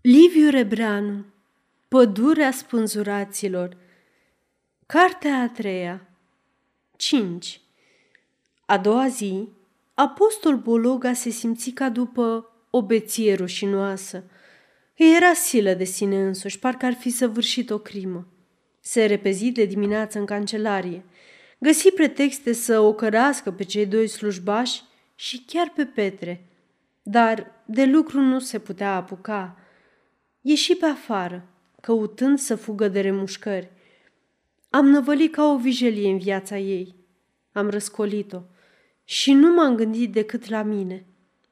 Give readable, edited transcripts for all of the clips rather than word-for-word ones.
Liviu Rebreanu, Pădurea Spânzuraților, Cartea a treia, 5. A doua zi, apostol Bologa se simți ca după o beție rușinoasă. Îi era silă de sine însuși, parcă ar fi săvârșit o crimă. Se repezi de dimineață în cancelarie, găsi pretexte să o cărască pe cei doi slujbași și chiar pe Petre, dar de lucru nu se putea apuca. Ieși pe afară, căutând să fugă de remușcări. Am năvălit ca o vijelie în viața ei. Am răscolit-o și nu m-am gândit decât la mine,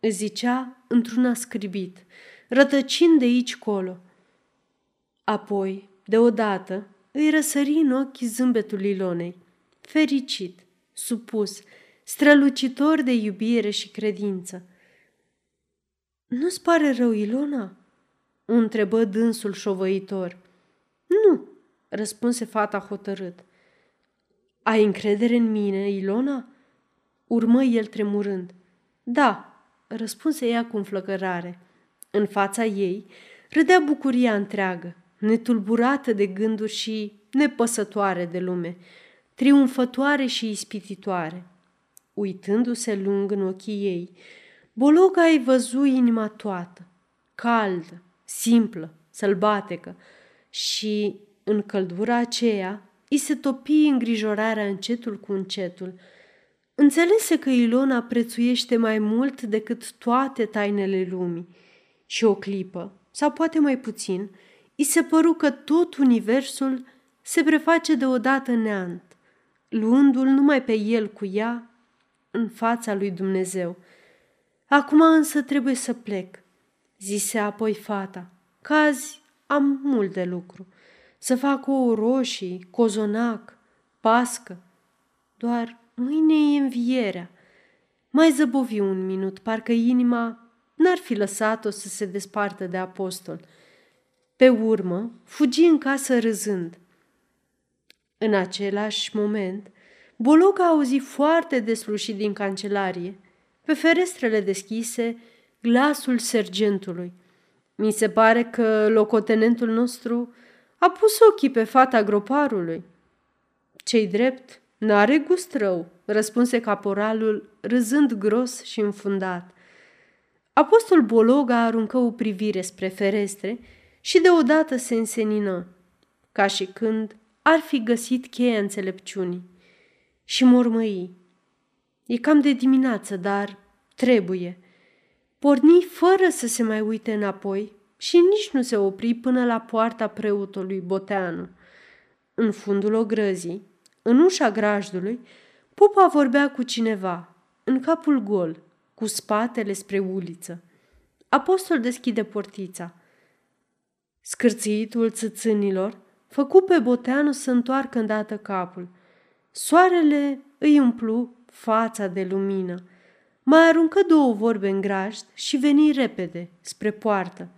îți zicea într-una scribit, rătăcind de aici colo. Apoi, deodată, îi răsări în ochii zâmbetul Ilonei, fericit, supus, strălucitor de iubire și credință. "Nu-ți pare rău, Ilona?" o întrebă dânsul șovăitor. "Nu," răspunse fata hotărât. "Ai încredere în mine, Ilona?" urmă el tremurând. "Da," răspunse ea cu înflăcărare. În fața ei râdea bucuria întreagă, netulburată de gânduri și nepăsătoare de lume, triumfătoare și ispititoare. Uitându-se lung în ochii ei, Bologa îi văzu inima toată, caldă, simplă, sălbatecă, și în căldura aceea îi se topi îngrijorarea încetul cu încetul. Înțelese că Ilona prețuiește mai mult decât toate tainele lumii și o clipă, sau poate mai puțin, îi se păru că tot universul se preface deodată neant, luându-l numai pe el cu ea în fața lui Dumnezeu. "Acum însă trebuie să plec," zise apoi fata, "că azi am mult de lucru. Să fac ouă roșii, cozonac, pască. Doar mâine e învierea." Mai zăbovi un minut, parcă inima n-ar fi lăsat-o să se despartă de apostol. Pe urmă, fugi în casă râzând. În același moment, Bologa auzi foarte deslușit din cancelarie, pe ferestrele deschise, glasul sergentului. "Mi se pare că locotenentul nostru a pus ochii pe fata groparului." "Ce-i drept, n-are gust rău," răspunse caporalul, râzând gros și înfundat. Apostol Bologa aruncă o privire spre ferestre și deodată se însenină, ca și când ar fi găsit cheia înțelepciunii. Și mormăi: "E cam de dimineață, dar trebuie." Porni fără să se mai uite înapoi și nici nu se opri până la poarta preotului Boteanu. În fundul ogrăzii, în ușa grajdului, Popa vorbea cu cineva, în capul gol, cu spatele spre uliță. Apostol deschide portița. Scârțitul țâțânilor făcu pe Boteanu să întoarcă îndată capul. Soarele îi umplu fața de lumină. Mai aruncă două vorbe în grajd și veni repede spre poartă.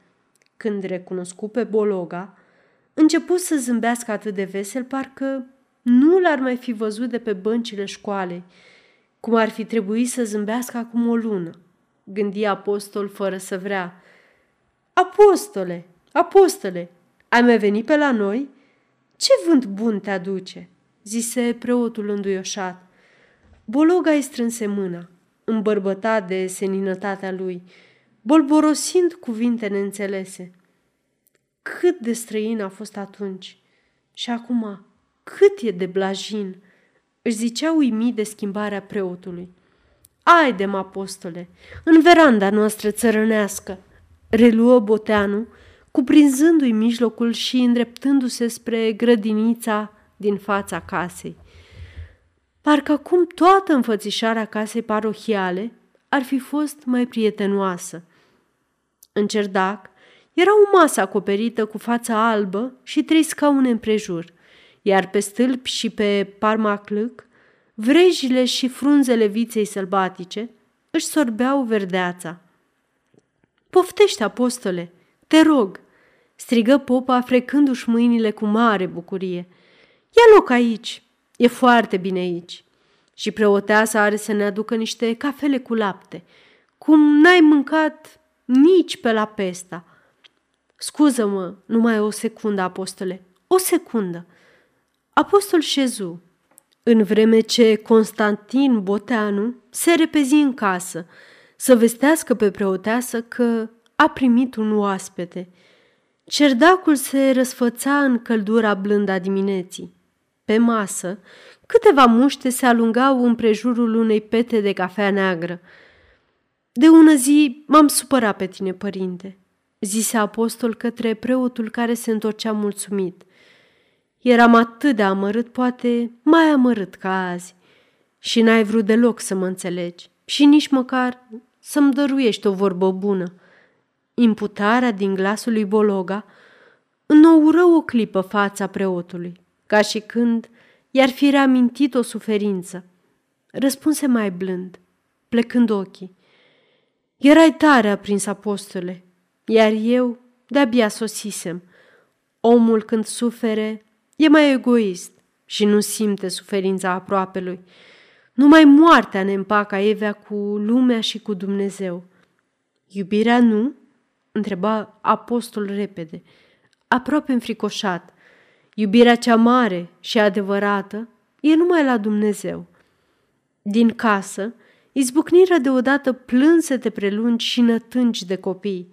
Când recunoscu pe Bologa, începu să zâmbească atât de vesel, parcă nu l-ar mai fi văzut de pe băncile școalei, cum ar fi trebuit să zâmbească acum o lună, gândi apostol fără să vrea. "Apostole, apostole, ai mai venit pe la noi? Ce vânt bun te aduce?" zise preotul înduioșat. Bologa îi strânse mâna, îmbărbătat de seninătatea lui, bolborosind cuvinte neînțelese. Cât de străin a fost atunci și acum cât e de blajin, își zicea uimit de schimbarea preotului. "Haidem, apostole, în veranda noastră țărănească," reluă Boteanu, cuprinzându-i mijlocul și îndreptându-se spre grădinița din fața casei. Parcă acum toată înfățișarea casei parohiale ar fi fost mai prietenoasă. În cerdac era o masă acoperită cu fața albă și 3 scaune împrejur, iar pe stâlpi și pe parmaclâc, vrejile și frunzele viței sălbatice își sorbeau verdeața. "Poftește, apostole, te rog!" strigă Popa, frecându-și mâinile cu mare bucurie. "Ia loc aici! E foarte bine aici. Și preoteasa are să ne aducă niște cafele cu lapte, cum n-ai mâncat nici pe la Pesta." Scuză-mă, numai o secundă, apostole, o secundă. Apostol șezu, în vreme ce Constantin Boteanu se repezi în casă să vestească pe preoteasă că a primit un oaspete. Cerdacul se răsfăța în căldura blândă a dimineții. Pe masă, câteva muște se alungau împrejurul unei pete de cafea neagră. De ună zi m-am supărat pe tine, părinte, zise apostol către preotul care se întorcea mulțumit. Eram atât de amărât, poate mai amărât ca azi, și n-ai vrut deloc să mă înțelegi și nici măcar să-mi dăruiești o vorbă bună. Imputarea din glasul lui Bologa înnoură o clipă fața preotului, ca și când i-ar fi reamintit o suferință. Răspunse mai blând, plecând ochii. Erai tare aprins, apostole, iar eu de-abia sosisem. Omul când sufere e mai egoist și nu simte suferința aproapelui. Numai moartea ne împacă evea cu lumea și cu Dumnezeu. Iubirea nu? Întreba apostol repede, aproape înfricoșat. Iubirea cea mare și adevărată e numai la Dumnezeu. Din casă izbucniră deodată plânsete prelungi și nătânci de copii.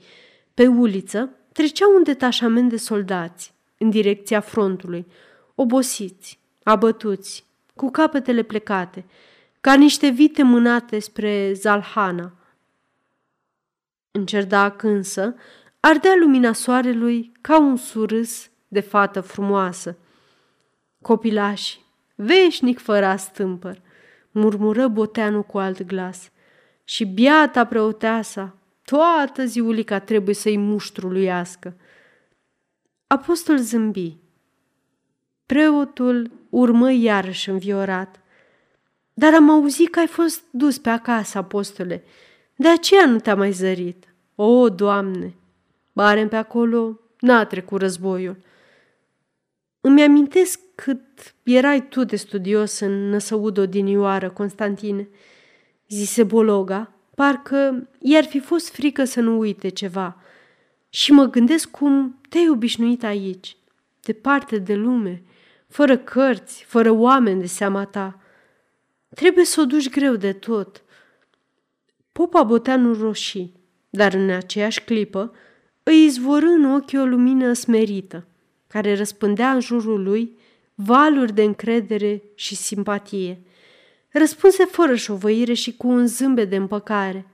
Pe uliță trecea un detașament de soldați în direcția frontului, obosiți, abătuți, cu capetele plecate, ca niște vite mânate spre Zalhana. În cerdac însă ardea lumina soarelui ca un surâs de fată frumoasă. Copilași, veșnic fără astâmpăr, murmură Boteanu cu alt glas, și biata preoteasa toată ziulica trebuie să-i muștruluiască. Apostol zâmbi. Preotul urmă iarăși înviorat. Dar am auzit că ai fost dus pe acasă, apostole, de aceea nu te-a mai zărit. O, Doamne, barem pe acolo n-a trecut războiul. Îmi amintesc cât erai tu de studios în Năsăud odinioară, Constantine, zise Bologa, parcă i-ar fi fost frică să nu uite ceva. Și mă gândesc cum te-ai obișnuit aici, departe de lume, fără cărți, fără oameni de seama ta. Trebuie să o duci greu de tot. Popa Boteanu roșii, dar în aceeași clipă îi izvorâ în ochi o lumină smerită, care răspândea în jurul lui valuri de încredere și simpatie. Răspunse fără șovăire și cu un zâmbet de împăcare.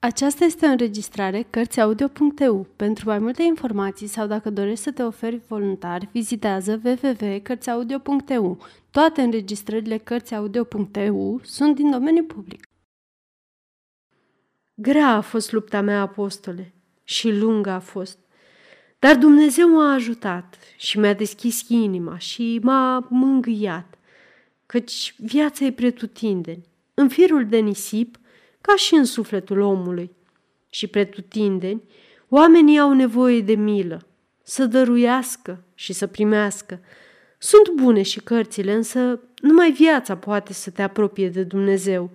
Aceasta este o înregistrare Cărțiaudio.eu. Pentru mai multe informații sau dacă dorești să te oferi voluntar, vizitează www.cărțiaudio.eu. Toate înregistrările Cărțiaudio.eu sunt din domeniu public. Grea a fost lupta mea, apostole, și lungă a fost. Dar Dumnezeu m-a ajutat și mi-a deschis inima și m-a mângâiat, căci viața e pretutindeni, în firul de nisip, ca și în sufletul omului. Și pretutindeni, oamenii au nevoie de milă, să dăruiască și să primească. Sunt bune și cărțile, însă numai viața poate să te apropie de Dumnezeu.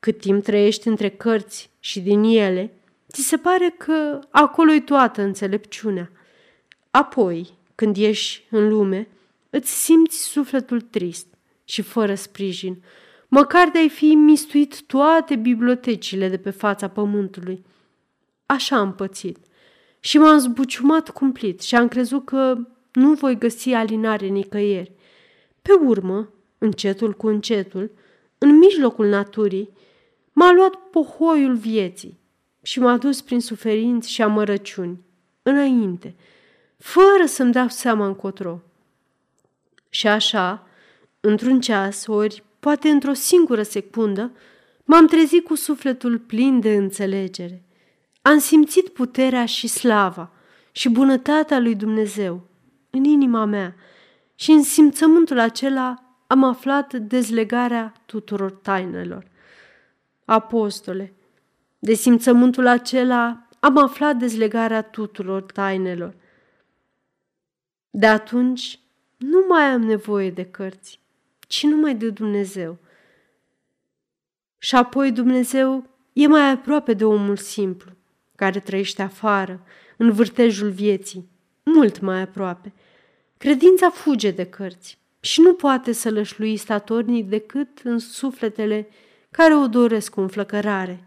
Cât timp trăiești între cărți și din ele, ți se pare că acolo-i toată înțelepciunea. Apoi, când ieși în lume, îți simți sufletul trist și fără sprijin, măcar de-ai fi mistuit toate bibliotecile de pe fața pământului. Așa am pățit și m-am zbuciumat cumplit și am crezut că nu voi găsi alinare nicăieri. Pe urmă, încetul cu încetul, în mijlocul naturii, m-a luat pohoiul vieții și m-a dus prin suferinți și amărăciuni, înainte, fără să-mi dau seama încotro. Și așa, într-un ceas, ori poate într-o singură secundă, m-am trezit cu sufletul plin de înțelegere. Am simțit puterea și slava și bunătatea lui Dumnezeu în inima mea și în simțământul acela am aflat dezlegarea tuturor tainelor. Apostole, de simțământul acela am aflat dezlegarea tuturor tainelor. De atunci nu mai am nevoie de cărți, ci numai de Dumnezeu. Și apoi Dumnezeu e mai aproape de omul simplu, care trăiește afară, în vârtejul vieții, mult mai aproape. Credința fuge de cărți și nu poate să lășlui statornic decât în sufletele care o doresc cu înflăcărare.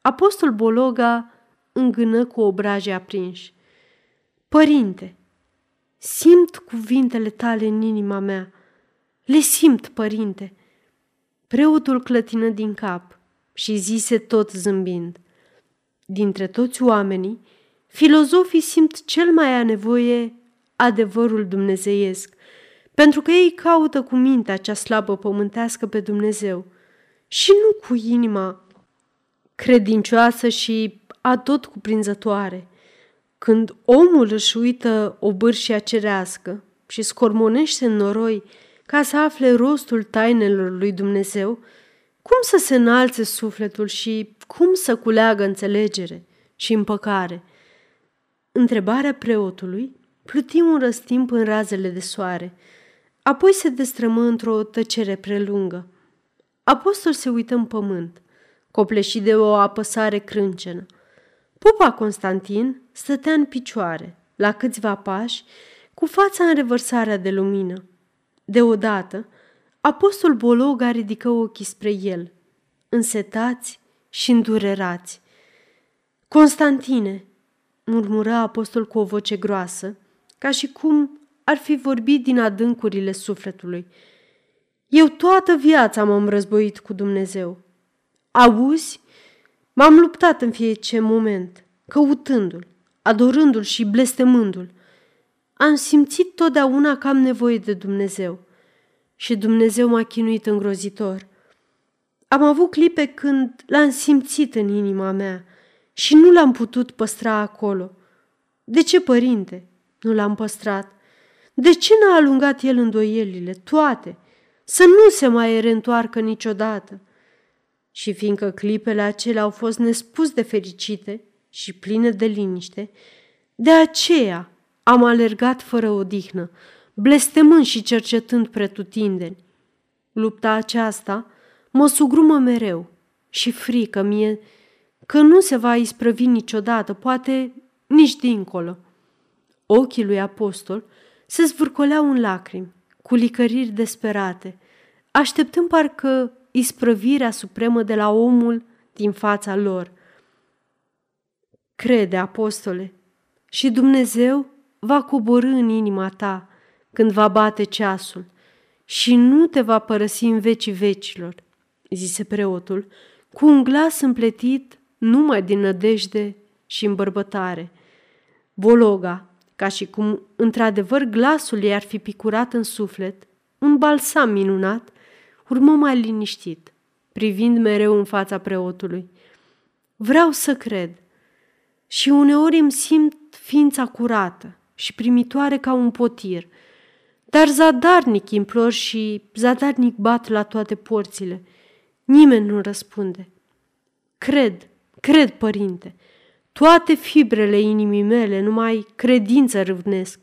Apostol Bologa îngână cu obrajii aprinși. Părinte, simt cuvintele tale în inima mea. Le simt, părinte. Preotul clătină din cap și zise tot zâmbind. Dintre toți oamenii, filozofii simt cel mai a nevoie adevărul dumnezeiesc, pentru că ei caută cu mintea cea slabă pământească pe Dumnezeu și nu cu inima credincioasă și atot cuprinzătoare. Când omul își uită obârșia cerească și scormonește în noroi ca să afle rostul tainelor lui Dumnezeu, cum să se înalțe sufletul și cum să culeagă înțelegere și împăcare? Întrebarea preotului pluti un răstimp în razele de soare, apoi se destrămă într-o tăcere prelungă. Apostol se uită în pământ, copleșit de o apăsare crâncenă. Popa Constantin stătea în picioare, la câțiva pași, cu fața în revărsarea de lumină. Deodată, apostol Bologa ridică ochii spre el, însetați și îndurerați. Constantine, murmură apostol cu o voce groasă, ca și cum ar fi vorbit din adâncurile sufletului. Eu toată viața m-am războit cu Dumnezeu. Auzi? M-am luptat în fiecare moment, căutându-l, adorându-l și blestemându-l. Am simțit totdeauna că am nevoie de Dumnezeu și Dumnezeu m-a chinuit îngrozitor. Am avut clipe când l-am simțit în inima mea și nu l-am putut păstra acolo. De ce, părinte, nu l-am păstrat? De ce n-a alungat el îndoielile toate, să nu se mai reîntoarcă niciodată? Și fiindcă clipele acelea au fost nespus de fericite și pline de liniște, de aceea am alergat fără odihnă, blestemând și cercetând pretutindeni. Lupta aceasta mă sugrumă mereu și frică mie că nu se va isprăvi niciodată, poate nici dincolo. Ochii lui apostol se zvârcoleau în lacrimi, cu licăriri desperate, așteptând parcă isprăvirea supremă de la omul din fața lor. Crede, apostole, și Dumnezeu va coborî în inima ta când va bate ceasul și nu te va părăsi în vecii vecilor, zise preotul, cu un glas împletit numai din nădejde și îmbărbătare. Bologa, ca și cum într-adevăr glasul ei ar fi picurat în suflet, un balsam minunat, urmă mai liniștit, privind mereu în fața preotului. Vreau să cred și uneori îmi simt ființa curată și primitoare ca un potir, dar zadarnic implor și zadarnic bat la toate porțile. Nimeni nu răspunde. Cred, părinte, toate fibrele inimii mele numai credință râvnesc,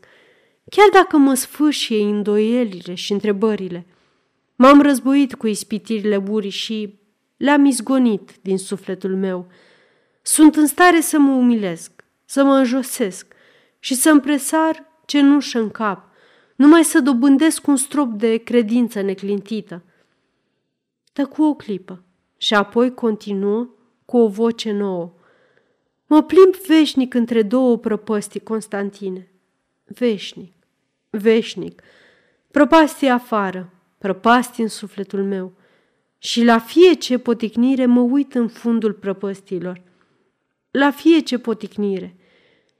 chiar dacă mă sfâșie îndoielile și întrebările. M-am războit cu ispitirile burii și le-am izgonit din sufletul meu. Sunt în stare să mă umilesc, să mă înjosesc și să-mi presar cenușă în cap, numai să dobândesc un strop de credință neclintită. Tăcu o clipă și apoi continuă cu o voce nouă. Mă plimb veșnic între două prăpăstii, Constantine. Veșnic. Prăpastii afară, prăpastii în sufletul meu. Și la fiecare poticnire mă uit în fundul prăpăstilor. La fiecare poticnire.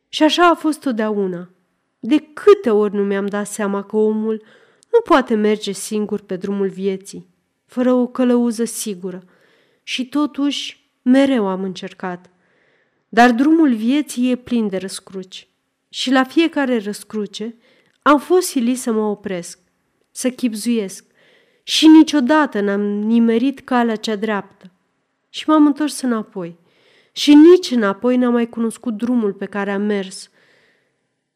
Și așa a fost totdeauna. De câte ori nu mi-am dat seama că omul nu poate merge singur pe drumul vieții, fără o călăuză sigură. Și totuși mereu am încercat. Dar drumul vieții e plin de răscruci. Și la fiecare răscruce am fost silit să mă opresc, să chibzuiesc. Și niciodată n-am nimerit calea cea dreaptă. Și m-am întors înapoi. Și nici înapoi n-am mai cunoscut drumul pe care am mers.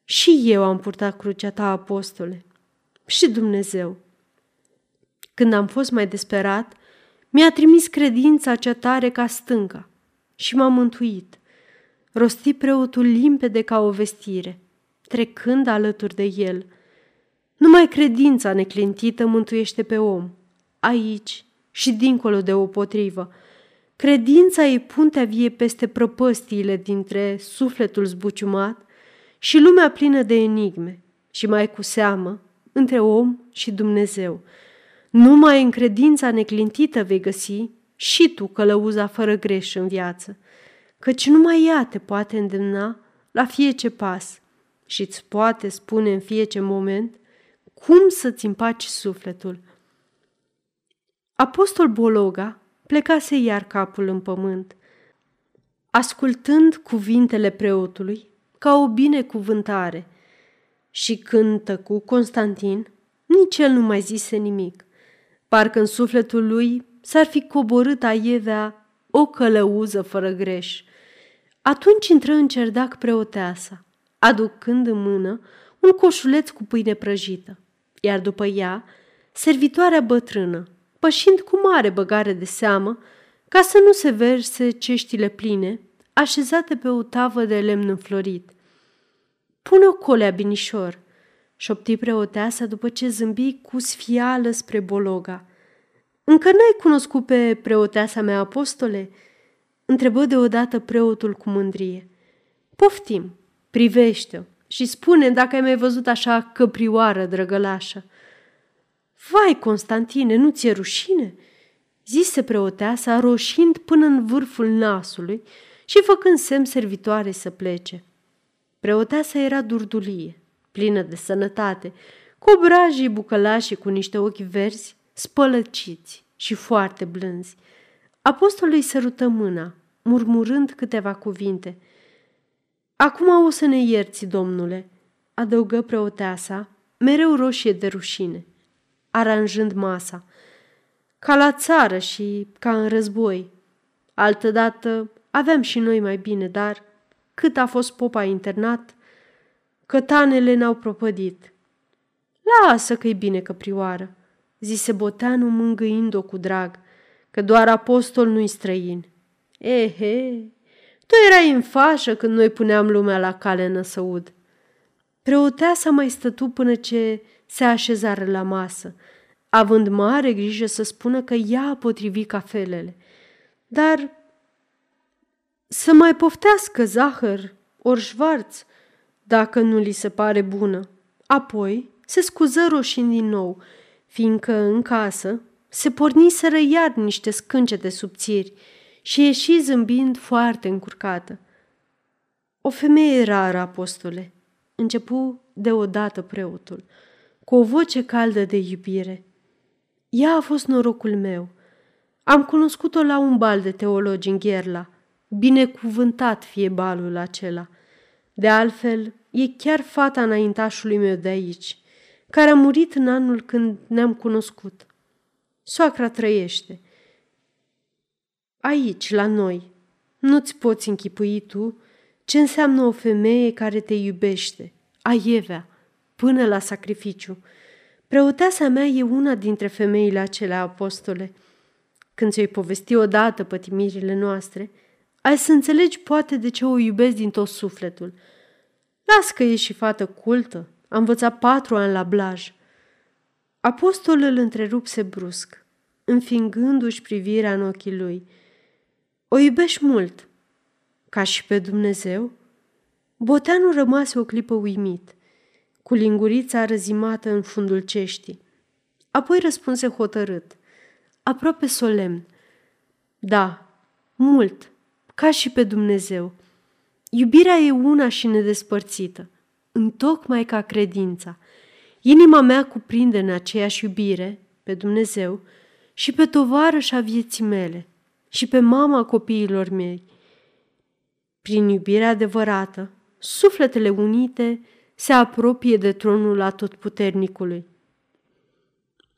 Și eu am purtat crucea ta, apostole, și Dumnezeu. Când am fost mai desperat, mi-a trimis credința cea tare ca stânca și m-a mântuit. rosti preotul limpede ca o vestire, trecând alături de el. Numai credința neclintită mântuiește pe om, aici și dincolo de potrivă. Credința e puntea vie peste prăpăstiile dintre sufletul zbuciumat și lumea plină de enigme și mai cu seamă între om și Dumnezeu. Numai în credința neclintită vei găsi și tu călăuza fără greș în viață, căci numai ea te poate îndemna la fiece pas și îți poate spune în fiece moment cum să-ți împaci sufletul. Apostol Bologa plecase iar capul în pământ, ascultând cuvintele preotului ca o binecuvântare, și când tăcu Constantin, nici el nu mai zise nimic. Parcă în sufletul lui s-ar fi coborât aievea o călăuză fără greș. Atunci intră în cerdac preoteasa, aducând în mână un coșuleț cu pâine prăjită, iar după ea, servitoarea bătrână, pășind cu mare băgare de seamă, ca să nu se verse ceștile pline, așezate pe o tavă de lemn înflorit. "Pune-o colea, binișor," șopti preoteasa după ce zâmbi cu sfială spre Bologa. "Încă n-ai cunoscut pe preoteasa mea, apostole?" întrebă deodată preotul cu mândrie. "Poftim, privește-o și spune dacă ai mai văzut așa căprioară drăgălașă." "Vai, Constantine, nu ți-e rușine?" zise preoteasa, roșind până în vârful nasului și făcând semn servitoarei să plece. Preoteasa era durdulie, plină de sănătate, cu obrajii bucălași cu niște ochi verzi, spălăciți și foarte blânzi. Apostolul îi sărută mâna, murmurând câteva cuvinte. "Acum o să ne ierți, domnule," adăugă preoteasa, mereu roșie de rușine, aranjând masa, "ca la țară și ca în război. Altădată aveam și noi mai bine, dar cât a fost popa internat, cătanele n-au propădit." "Lasă că-i bine, căprioară," zise Boteanu, mângâind-o cu drag, "că doar apostol nu-i străin." "Ehe, tu erai în fașă când noi puneam lumea la cale în Năsăud." Preoteasa mai stătu până ce se așezară la masă, având mare grijă să spună că ea a potrivit cafelele, dar să mai poftească zahăr ori șvarț, dacă nu li se pare bună. Apoi se scuză roșind din nou, fiindcă în casă se porniseră iar niște scâncete subțiri și ieși zâmbind foarte încurcată. "O femeie rară, apostole," începu deodată preotul, cu o voce caldă de iubire. "Ea a fost norocul meu. Am cunoscut-o la un bal de teologi în Gherla. Binecuvântat fie balul acela. De altfel, e chiar fata înaintașului meu de aici, care a murit în anul când ne-am cunoscut. Soacra trăiește aici, la noi. Nu-ți poți închipui tu ce înseamnă o femeie care te iubește, aievea, până la sacrificiu. Preoteasa mea e una dintre femeile acelea, apostole. Când ți-o-i povesti odată pătimirile noastre, ai să înțelegi poate de ce o iubesc din tot sufletul. Las că e și fată cultă, a învățat 4 ani la Blaj." Apostolul îl întrerupse brusc, înfingându-și privirea în ochii lui. "O iubești mult, ca și pe Dumnezeu?" Boteanu rămase o clipă uimit, cu lingurița răzimată în fundul ceștii. Apoi răspunse hotărât, aproape solemn. "Da, mult, ca și pe Dumnezeu. Iubirea e una și nedespărțită, întocmai ca credința. Inima mea cuprinde în aceeași iubire pe Dumnezeu și pe tovarășa vieții mele și pe mama copiilor mei. Prin iubirea adevărată, sufletele unite se apropie de tronul Atotputernicului."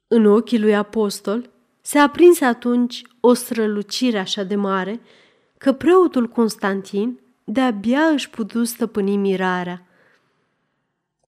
În ochii lui apostol se aprinse atunci o strălucire așa de mare că preotul Constantin de-abia își putu stăpâni mirarea.